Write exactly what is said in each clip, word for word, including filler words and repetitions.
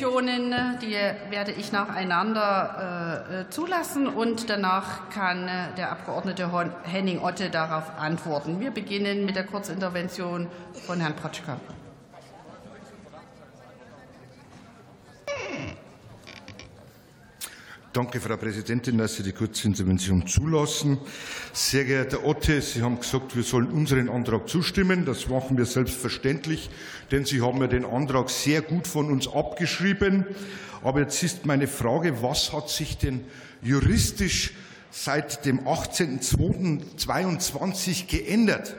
Fraktionen, die werde ich nacheinander zulassen, und danach kann der Abgeordnete Henning Otte darauf antworten. Wir beginnen mit der Kurzintervention von Herrn Protschka. Danke, Frau Präsidentin, dass Sie die Kurzintervention zulassen. Sehr geehrter Otte, Sie haben gesagt, wir sollen unseren Antrag zustimmen. Das machen wir selbstverständlich, denn Sie haben ja den Antrag sehr gut von uns abgeschrieben. Aber jetzt ist meine Frage, was hat sich denn juristisch seit dem achtzehnten zweiten zweiundzwanzig geändert?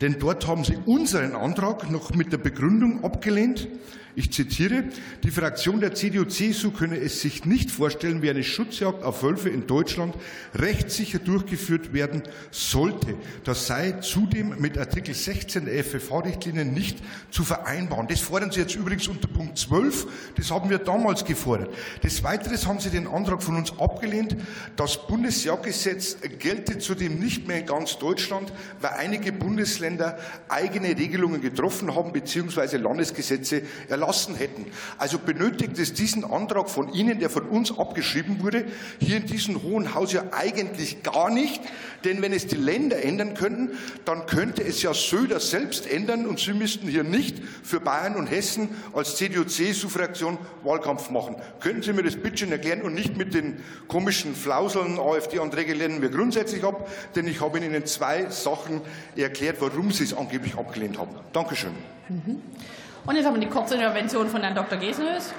Denn dort haben Sie unseren Antrag noch mit der Begründung abgelehnt. Ich zitiere, die Fraktion der C D U C S U könne es sich nicht vorstellen, wie eine Schutzjagd auf Wölfe in Deutschland rechtssicher durchgeführt werden sollte. Das sei zudem mit Artikel sechzehn der F F V-Richtlinie nicht zu vereinbaren. Das fordern Sie jetzt übrigens unter Punkt zwölf. Das haben wir damals gefordert. Des Weiteren haben Sie den Antrag von uns abgelehnt. Das Bundesjagdgesetz gelte zudem nicht mehr in ganz Deutschland, weil einige Bundesländer eigene Regelungen getroffen haben bzw. Landesgesetze erlassen hätten. Also benötigt es diesen Antrag von Ihnen, der von uns abgeschrieben wurde, hier in diesem Hohen Haus ja eigentlich gar nicht. Denn wenn es die Länder ändern könnten, dann könnte es ja Söder selbst ändern und Sie müssten hier nicht für Bayern und Hessen als C D U C S U-Fraktion Wahlkampf machen. Können Sie mir das bitte schön erklären und nicht mit den komischen Flauseln, AfD-Anträge lehnen wir grundsätzlich ab, denn ich habe Ihnen zwei Sachen erklärt, warum Sie es angeblich abgelehnt haben. Dankeschön. Mhm. Und jetzt haben wir die Kurzintervention von Herrn Doktor Gesenhöß.